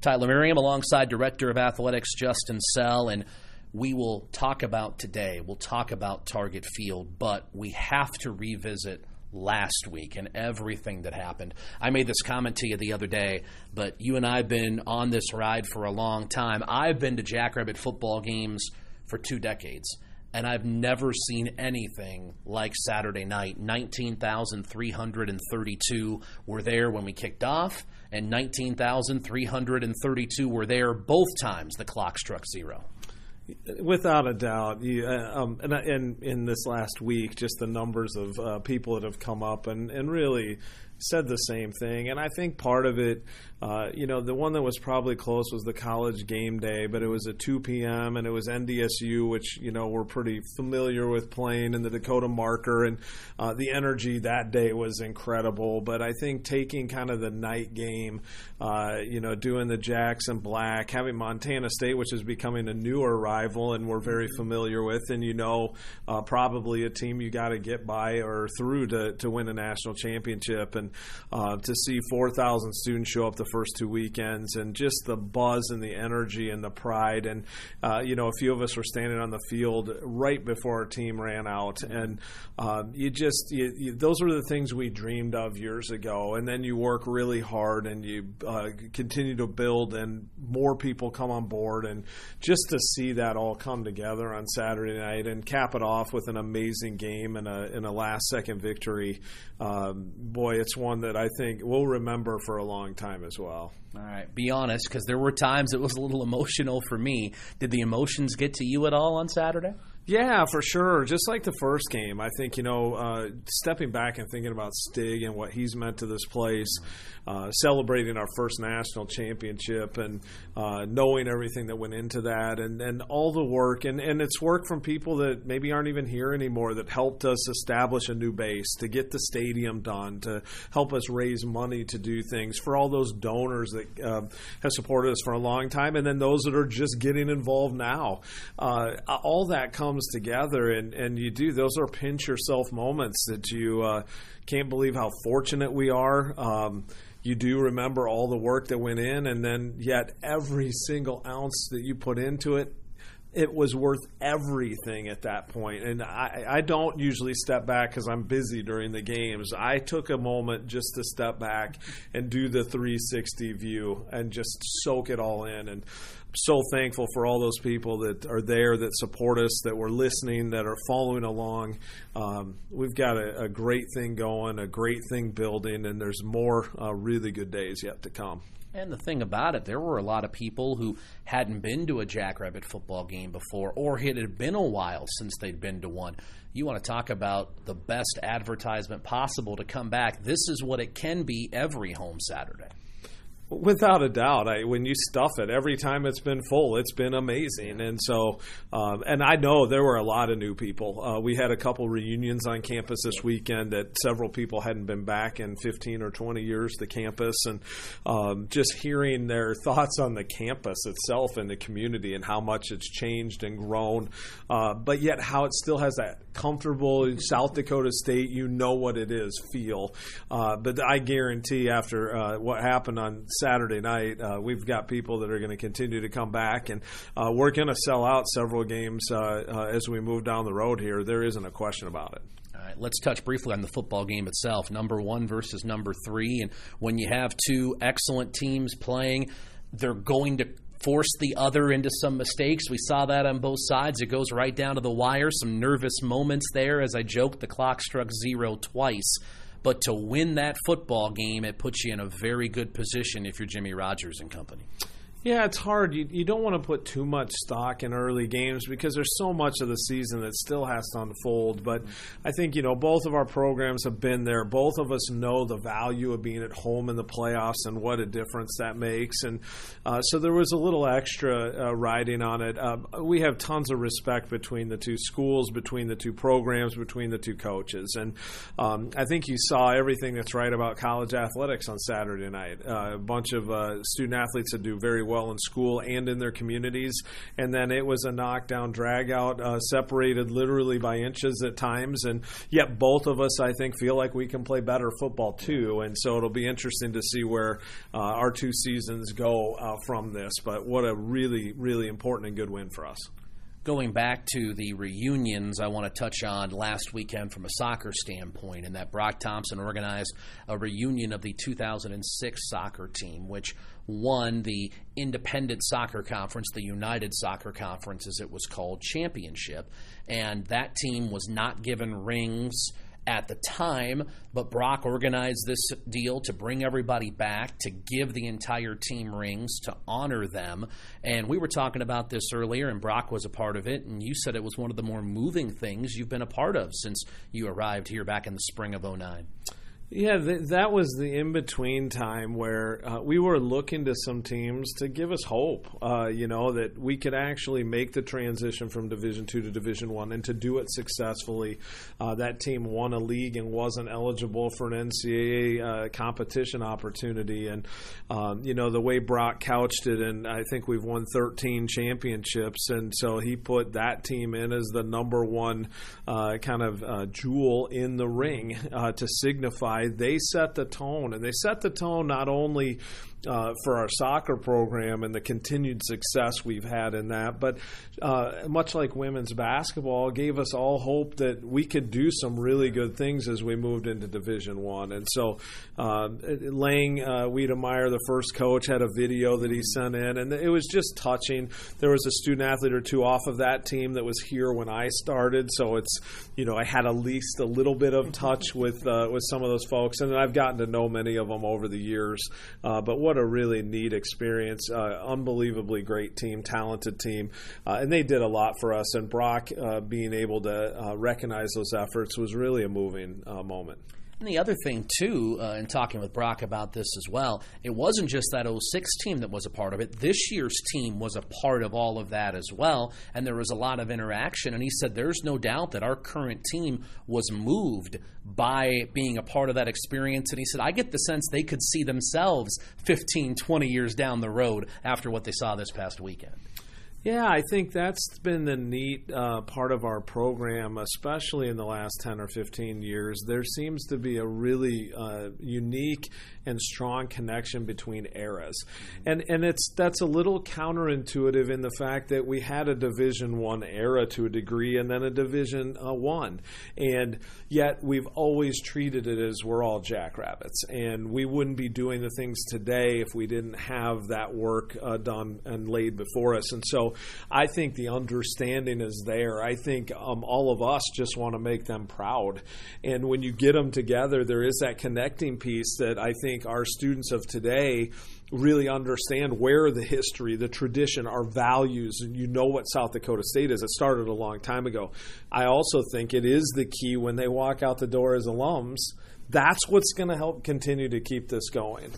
Tyler Merriam alongside Director of Athletics Justin Sell, and we will talk about today. We'll talk about Target Field, but we have to revisit last week and everything that happened. I made this comment to you the other day, but you and I have been on this ride for a long time. I've been to Jackrabbit football games for 2 decades, and I've never seen anything like Saturday night. 19,332 were there when we kicked off, and 19,332 were there both times the clock struck zero. Without a doubt, and in this last week, just the numbers of people that have come up and really said the same thing. And I think part of it, the one that was probably close was the college game day, but it was at 2 p.m. and it was NDSU, which, we're pretty familiar with playing in the Dakota Marker. And the energy that day was incredible. But I think taking kind of the night game, doing the Jackson Black, having Montana State, which is becoming a newer rival and we're very familiar with, and, probably a team you got to get by or through to win a national championship. And to see 4,000 students show up the first 2 weekends, and just the buzz and the energy and the pride. And, a few of us were standing on the field right before our team ran out. And those were the things we dreamed of years ago. And then you work really hard and you continue to build, and more people come on board. And just to see that all come together on Saturday night and cap it off with an amazing game and a last-second victory, boy, it's one that I think we'll remember for a long time as well. All right, be honest, because there were times it was a little emotional for me. Did the emotions get to you at all on Saturday? Yeah, for sure. Just like the first game, I think, stepping back and thinking about Stig and what he's meant to this place, celebrating our first national championship and knowing everything that went into that and all the work. And it's work from people that maybe aren't even here anymore that helped us establish a new base, to get the stadium done, to help us raise money to do things, for all those donors that have supported us for a long time, and then those that are just getting involved now. All that comes together, and you do. Those are pinch yourself moments that you can't believe how fortunate we are. You do remember all the work that went in, and then yet every single ounce that you put into it, it was worth everything at that point. And I don't usually step back because I'm busy during the games. I took a moment just to step back and do the 360 view and just soak it all in. And I'm so thankful for all those people that are there, that support us, that were listening, that are following along. We've got a great thing going, a great thing building, and there's more really good days yet to come. And the thing about it, there were a lot of people who hadn't been to a Jackrabbit football game before, or it had been a while since they'd been to one. You want to talk about the best advertisement possible to come back. This is what it can be every home Saturday. Without a doubt. When you stuff it, every time it's been full, it's been amazing. And so, and I know there were a lot of new people. We had a couple reunions on campus this weekend that several people hadn't been back in 15 or 20 years to campus. And just hearing their thoughts on the campus itself and the community and how much it's changed and grown, but yet how it still has that comfortable South Dakota State, what it is, feel. But I guarantee after what happened on Saturday night, we've got people that are going to continue to come back, and we're going to sell out several games as we move down the road here. There isn't a question about it. All right, let's touch briefly on the football game itself, number 1 versus number 3. And when you have two excellent teams playing, they're going to force the other into some mistakes. We saw that on both sides. It goes right down to the wire. Some nervous moments there. As I joked, the clock struck zero twice. But to win that football game, it puts you in a very good position if you're Jimmy Rogers and company. Yeah, it's hard. You don't want to put too much stock in early games because there's so much of the season that still has to unfold. But I think, both of our programs have been there. Both of us know the value of being at home in the playoffs and what a difference that makes. And so there was a little extra riding on it. We have tons of respect between the two schools, between the two programs, between the two coaches. And I think you saw everything that's right about college athletics on Saturday night. A bunch of student athletes that do very well well in school and in their communities. And then it was a knockdown drag out, separated literally by inches at times. And yet both of us, I think, feel like we can play better football too. And so it'll be interesting to see where our two seasons go from this. But what a really, really important and good win for us. Going back to the reunions, I want to touch on last weekend from a soccer standpoint, and that Brock Thompson organized a reunion of the 2006 soccer team, which won the Independent Soccer Conference, the United Soccer Conference, as it was called, championship. And that team was not given rings at the time, but Brock organized this deal to bring everybody back, to give the entire team rings, to honor them. And we were talking about this earlier, and Brock was a part of it, and you said it was one of the more moving things you've been a part of since you arrived here back in the spring of 2009. Yeah, that was the in-between time where we were looking to some teams to give us hope, that we could actually make the transition from Division II to Division I and to do it successfully. That team won a league and wasn't eligible for an NCAA competition opportunity. And, the way Brock couched it, and I think we've won 13 championships, and so he put that team in as the number one jewel in the ring to signify. They set the tone, and they set the tone not only for our soccer program and the continued success we've had in that, but much like women's basketball, gave us all hope that we could do some really good things as we moved into Division One. And so Lang Wiedemeyer, the first coach, had a video that he sent in, and it was just touching. There was a student-athlete or two off of that team that was here when I started, so it's, I had at least a little bit of touch with some of those folks, and I've gotten to know many of them over the years, but what a really neat experience. Unbelievably great team, talented team. And they did a lot for us. And Brock being able to recognize those efforts was really a moving moment. And the other thing, too, in talking with Brock about this as well, it wasn't just that 2006 team that was a part of it. This year's team was a part of all of that as well, and there was a lot of interaction. And he said there's no doubt that our current team was moved by being a part of that experience. And he said, I get the sense they could see themselves 15, 20 years down the road after what they saw this past weekend. Yeah, I think that's been the neat part of our program, especially in the last 10 or 15 years. There seems to be a really unique and strong connection between eras. And that's a little counterintuitive in the fact that we had a Division I era to a degree and then a Division I. And yet we've always treated it as we're all Jackrabbits. And we wouldn't be doing the things today if we didn't have that work done and laid before us. And so I think the understanding is there. I think all of us just want to make them proud. And when you get them together, there is that connecting piece that I think our students of today really understand where the history, the tradition, our values, and what South Dakota State is. It started a long time ago. I also think it is the key when they walk out the door as alums. That's what's going to help continue to keep this going.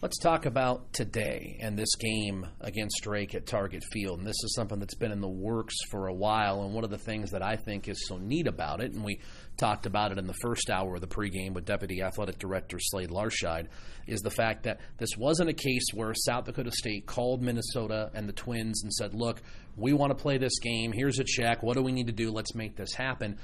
Let's talk about today and this game against Drake at Target Field. And this is something that's been in the works for a while, and one of the things that I think is so neat about it, and we talked about it in the first hour of the pregame with Deputy Athletic Director Slade Larshide, is the fact that this wasn't a case where South Dakota State called Minnesota and the Twins and said, look, we want to play this game. Here's a check. What do we need to do? Let's make this happen.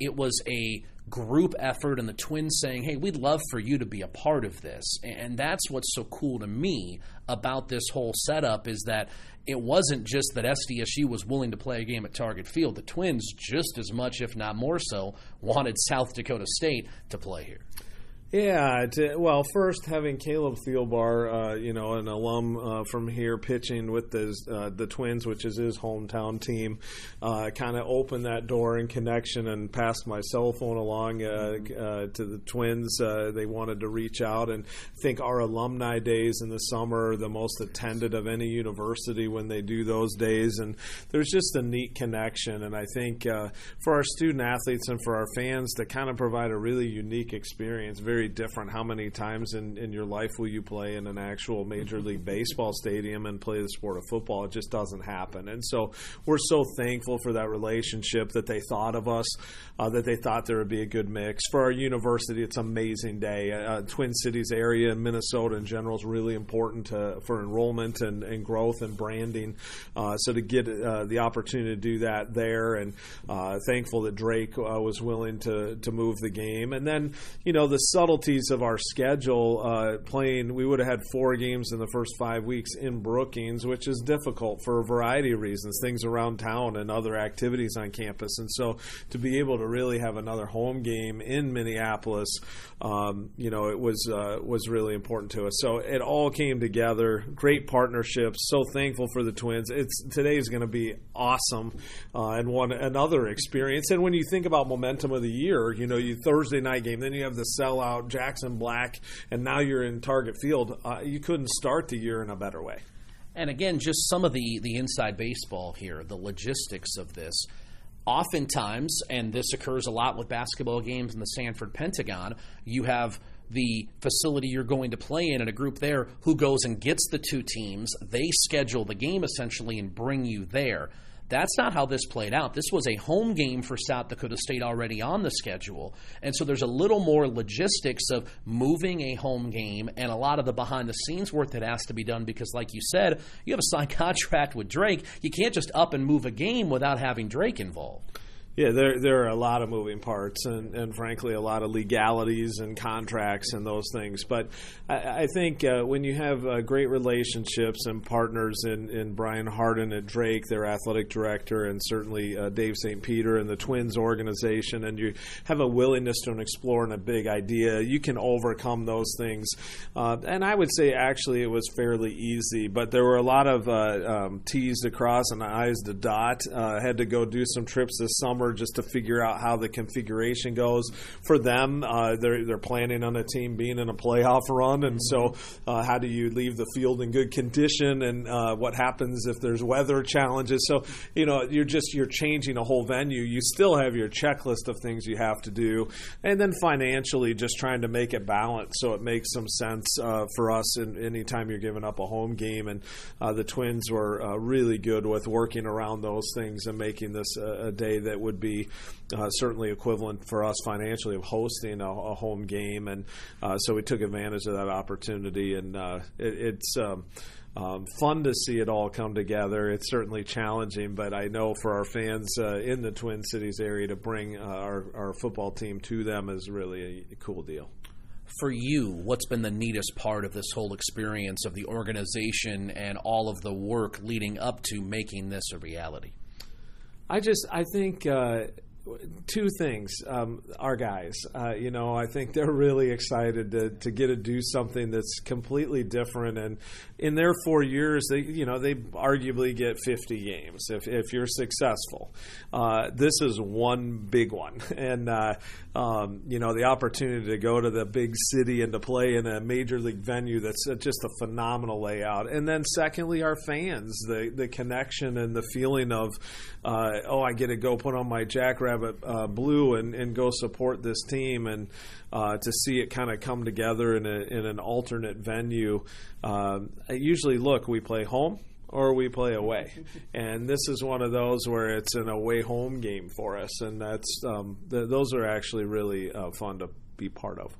It was a group effort, and the Twins saying, hey, we'd love for you to be a part of this. And that's what's so cool to me about this whole setup is that it wasn't just that SDSU was willing to play a game at Target Field. The Twins, just as much, if not more so, wanted South Dakota State to play here. Yeah, first having Caleb Thielbar, an alum from here, pitching with the Twins, which is his hometown team, kind of opened that door in connection and passed my cell phone along to the Twins. They wanted to reach out, and I think our alumni days in the summer are the most attended of any university when they do those days, and there's just a neat connection. And I think for our student athletes and for our fans to kind of provide a really unique experience, very very different. How many times in your life will you play in an actual Major League Baseball stadium and play the sport of football? It just doesn't happen. And so we're so thankful for that relationship, that they thought of us, that they thought there would be a good mix. For our university, it's an amazing day. Twin Cities area in Minnesota in general is really important for enrollment and growth and branding. So to get the opportunity to do that there, and thankful that Drake was willing to move the game. And then, you know, the subtleties of our schedule, playing, we would have had 4 games in the first 5 weeks in Brookings, which is difficult for a variety of reasons, things around town and other activities on campus. And so to be able to really have another home game in Minneapolis, you know, it was really important to us. So it all came together, great partnerships, so thankful for the Twins. Today is going to be awesome and another experience. And when you think about momentum of the year, you know, you Thursday night game, then you have the sellout, Jackson Black, and now you're in Target Field. You couldn't start the year in a better way. And again, just some of the inside baseball here, the logistics of this. Oftentimes, and this occurs a lot with basketball games in the Sanford Pentagon, you have the facility you're going to play in and a group there who goes and gets the two teams. They schedule the game essentially and bring you there. That's not how this played out. This was a home game for South Dakota State already on the schedule. And so there's a little more logistics of moving a home game and a lot of the behind-the-scenes work that has to be done because, like you said, you have a signed contract with Drake. You can't just up and move a game without having Drake involved. Yeah, there are a lot of moving parts and frankly, a lot of legalities and contracts and those things. But I think when you have great relationships and partners in Brian Harden at Drake, their athletic director, and certainly Dave St. Peter and the Twins organization, and you have a willingness to explore and a big idea, you can overcome those things. And I would say, actually, it was fairly easy. But there were a lot of T's to cross and I's to dot. I had to go do some trips this summer just to figure out how the configuration goes for them. They're planning on a team being in a playoff run, and so how do you leave the field in good condition, and what happens if there's weather challenges? So, you know, you're changing a whole venue. You still have your checklist of things you have to do, and then financially just trying to make it balanced so it makes some sense for us anytime you're giving up a home game. And the Twins were really good with working around those things and making this a day that would be certainly equivalent for us financially of hosting a home game. And so we took advantage of that opportunity, and it's fun to see it all come together. It's certainly challenging, but I know for our fans in the Twin Cities area to bring our football team to them is really a cool deal. For you, what's been the neatest part of this whole experience of the organization and all of the work leading up to making this a reality? I think two things. Our guys, you know, I think they're really excited to get to do something that's completely different. And in their 4 years, they arguably get 50 games if you're successful. This is one big one, and you know, the opportunity to go to the big city and to play in a major league venue that's just a phenomenal layout. And then secondly, our fans, the connection and the feeling of I get to go put on my Jackrabbit blue and go support this team, and to see it kind of come together in an alternate venue. Usually, we play home or we play away. And this is one of those where it's an away home game for us, and that's those are actually really fun to be part of.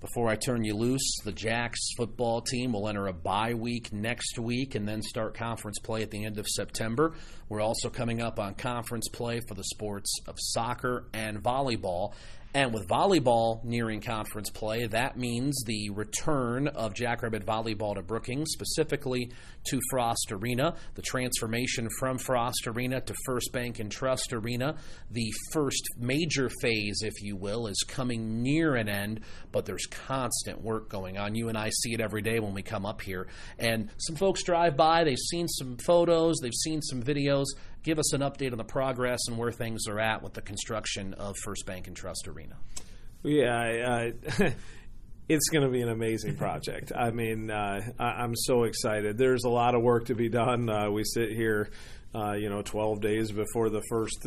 Before I turn you loose, the Jacks football team will enter a bye week next week and then start conference play at the end of September. We're also coming up on conference play for the sports of soccer and volleyball. And with volleyball nearing conference play, that means the return of Jackrabbit volleyball to Brookings, specifically to Frost Arena, the transformation from Frost Arena to First Bank and Trust Arena. The first major phase, if you will, is coming near an end, but there's constant work going on. You and I see it every day when we come up here. And some folks drive by, they've seen some photos, they've seen some videos. Give us an update on the progress and where things are at with the construction of First Bank and Trust Arena. Yeah, it's going to be an amazing project. I mean, I'm so excited. There's a lot of work to be done. We sit here 12 days before the first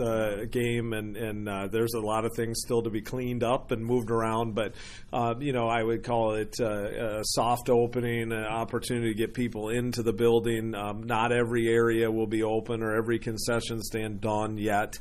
game, and there's a lot of things still to be cleaned up and moved around, but I would call it a soft opening, an opportunity to get people into the building. Not every area will be open or every concession stand done yet.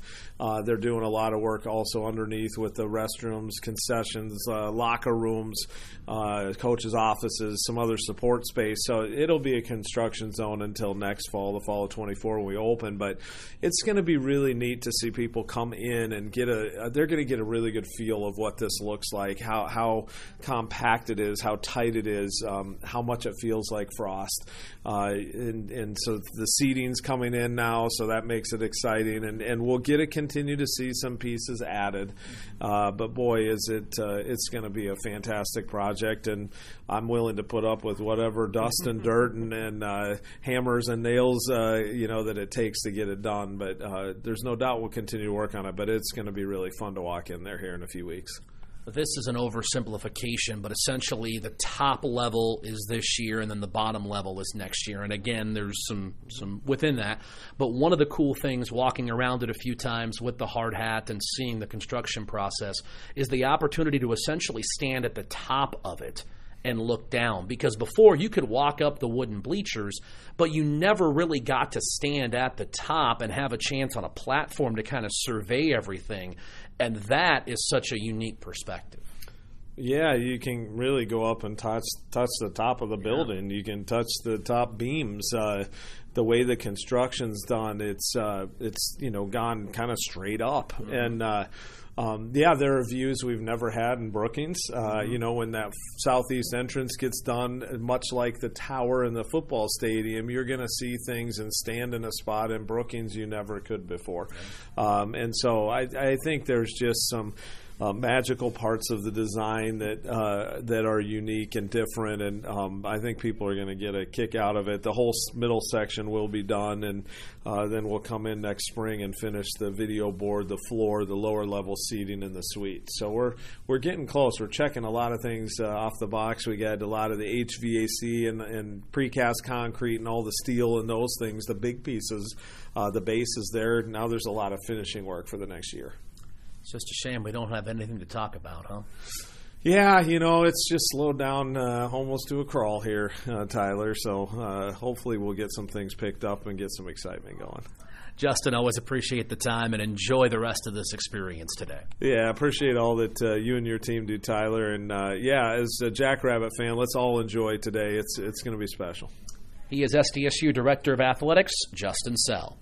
They're doing a lot of work also underneath with the restrooms, concessions, locker rooms, coaches' offices, some other support space. So it'll be a construction zone until next fall, the fall of 24, when we open, but it's going to be really neat to see people come in and they're going to get a really good feel of what this looks like, how compact it is, how tight it is, how much it feels like Frost, and so the seating's coming in now, so that makes it exciting, and we'll get to continue to see some pieces added, but boy, is it it's going to be a fantastic project, and I'm willing to put up with whatever dust and dirt and hammers and nails that it takes to get it done, but there's no doubt we'll continue to work on it, but it's going to be really fun to walk in there here in a few weeks. This is an oversimplification, but essentially the top level is this year and then the bottom level is next year, and again there's some within that, but one of the cool things walking around it a few times with the hard hat and seeing the construction process is the opportunity to essentially stand at the top of it and look down, because before you could walk up the wooden bleachers, but you never really got to stand at the top and have a chance on a platform to kind of survey everything, and that is such a unique perspective. Yeah, you can really go up and touch the top of the building. Yeah. You can touch the top beams. The way the construction's done, it's gone kind of straight up, mm-hmm. and there are views we've never had in Brookings. Mm-hmm. When that southeast entrance gets done, much like the tower in the football stadium, you're going to see things and stand in a spot in Brookings you never could before. Mm-hmm. And so I think there's just some magical parts of the design that are unique and different, and I think people are going to get a kick out of it. The whole middle section will be done, and then we'll come in next spring and finish the video board, the floor, the lower level seating, and the suite. So we're getting close. We're checking a lot of things off the box. We got a lot of the HVAC and precast concrete and all the steel and those things, the big pieces. The base is there. Now there's a lot of finishing work for the next year. It's just a shame we don't have anything to talk about, huh? Yeah, it's just slowed down almost to a crawl here, Tyler. So hopefully we'll get some things picked up and get some excitement going. Justin, always appreciate the time and enjoy the rest of this experience today. Yeah, I appreciate all that you and your team do, Tyler. And, as a Jackrabbit fan, let's all enjoy today. It's going to be special. He is SDSU Director of Athletics, Justin Sell.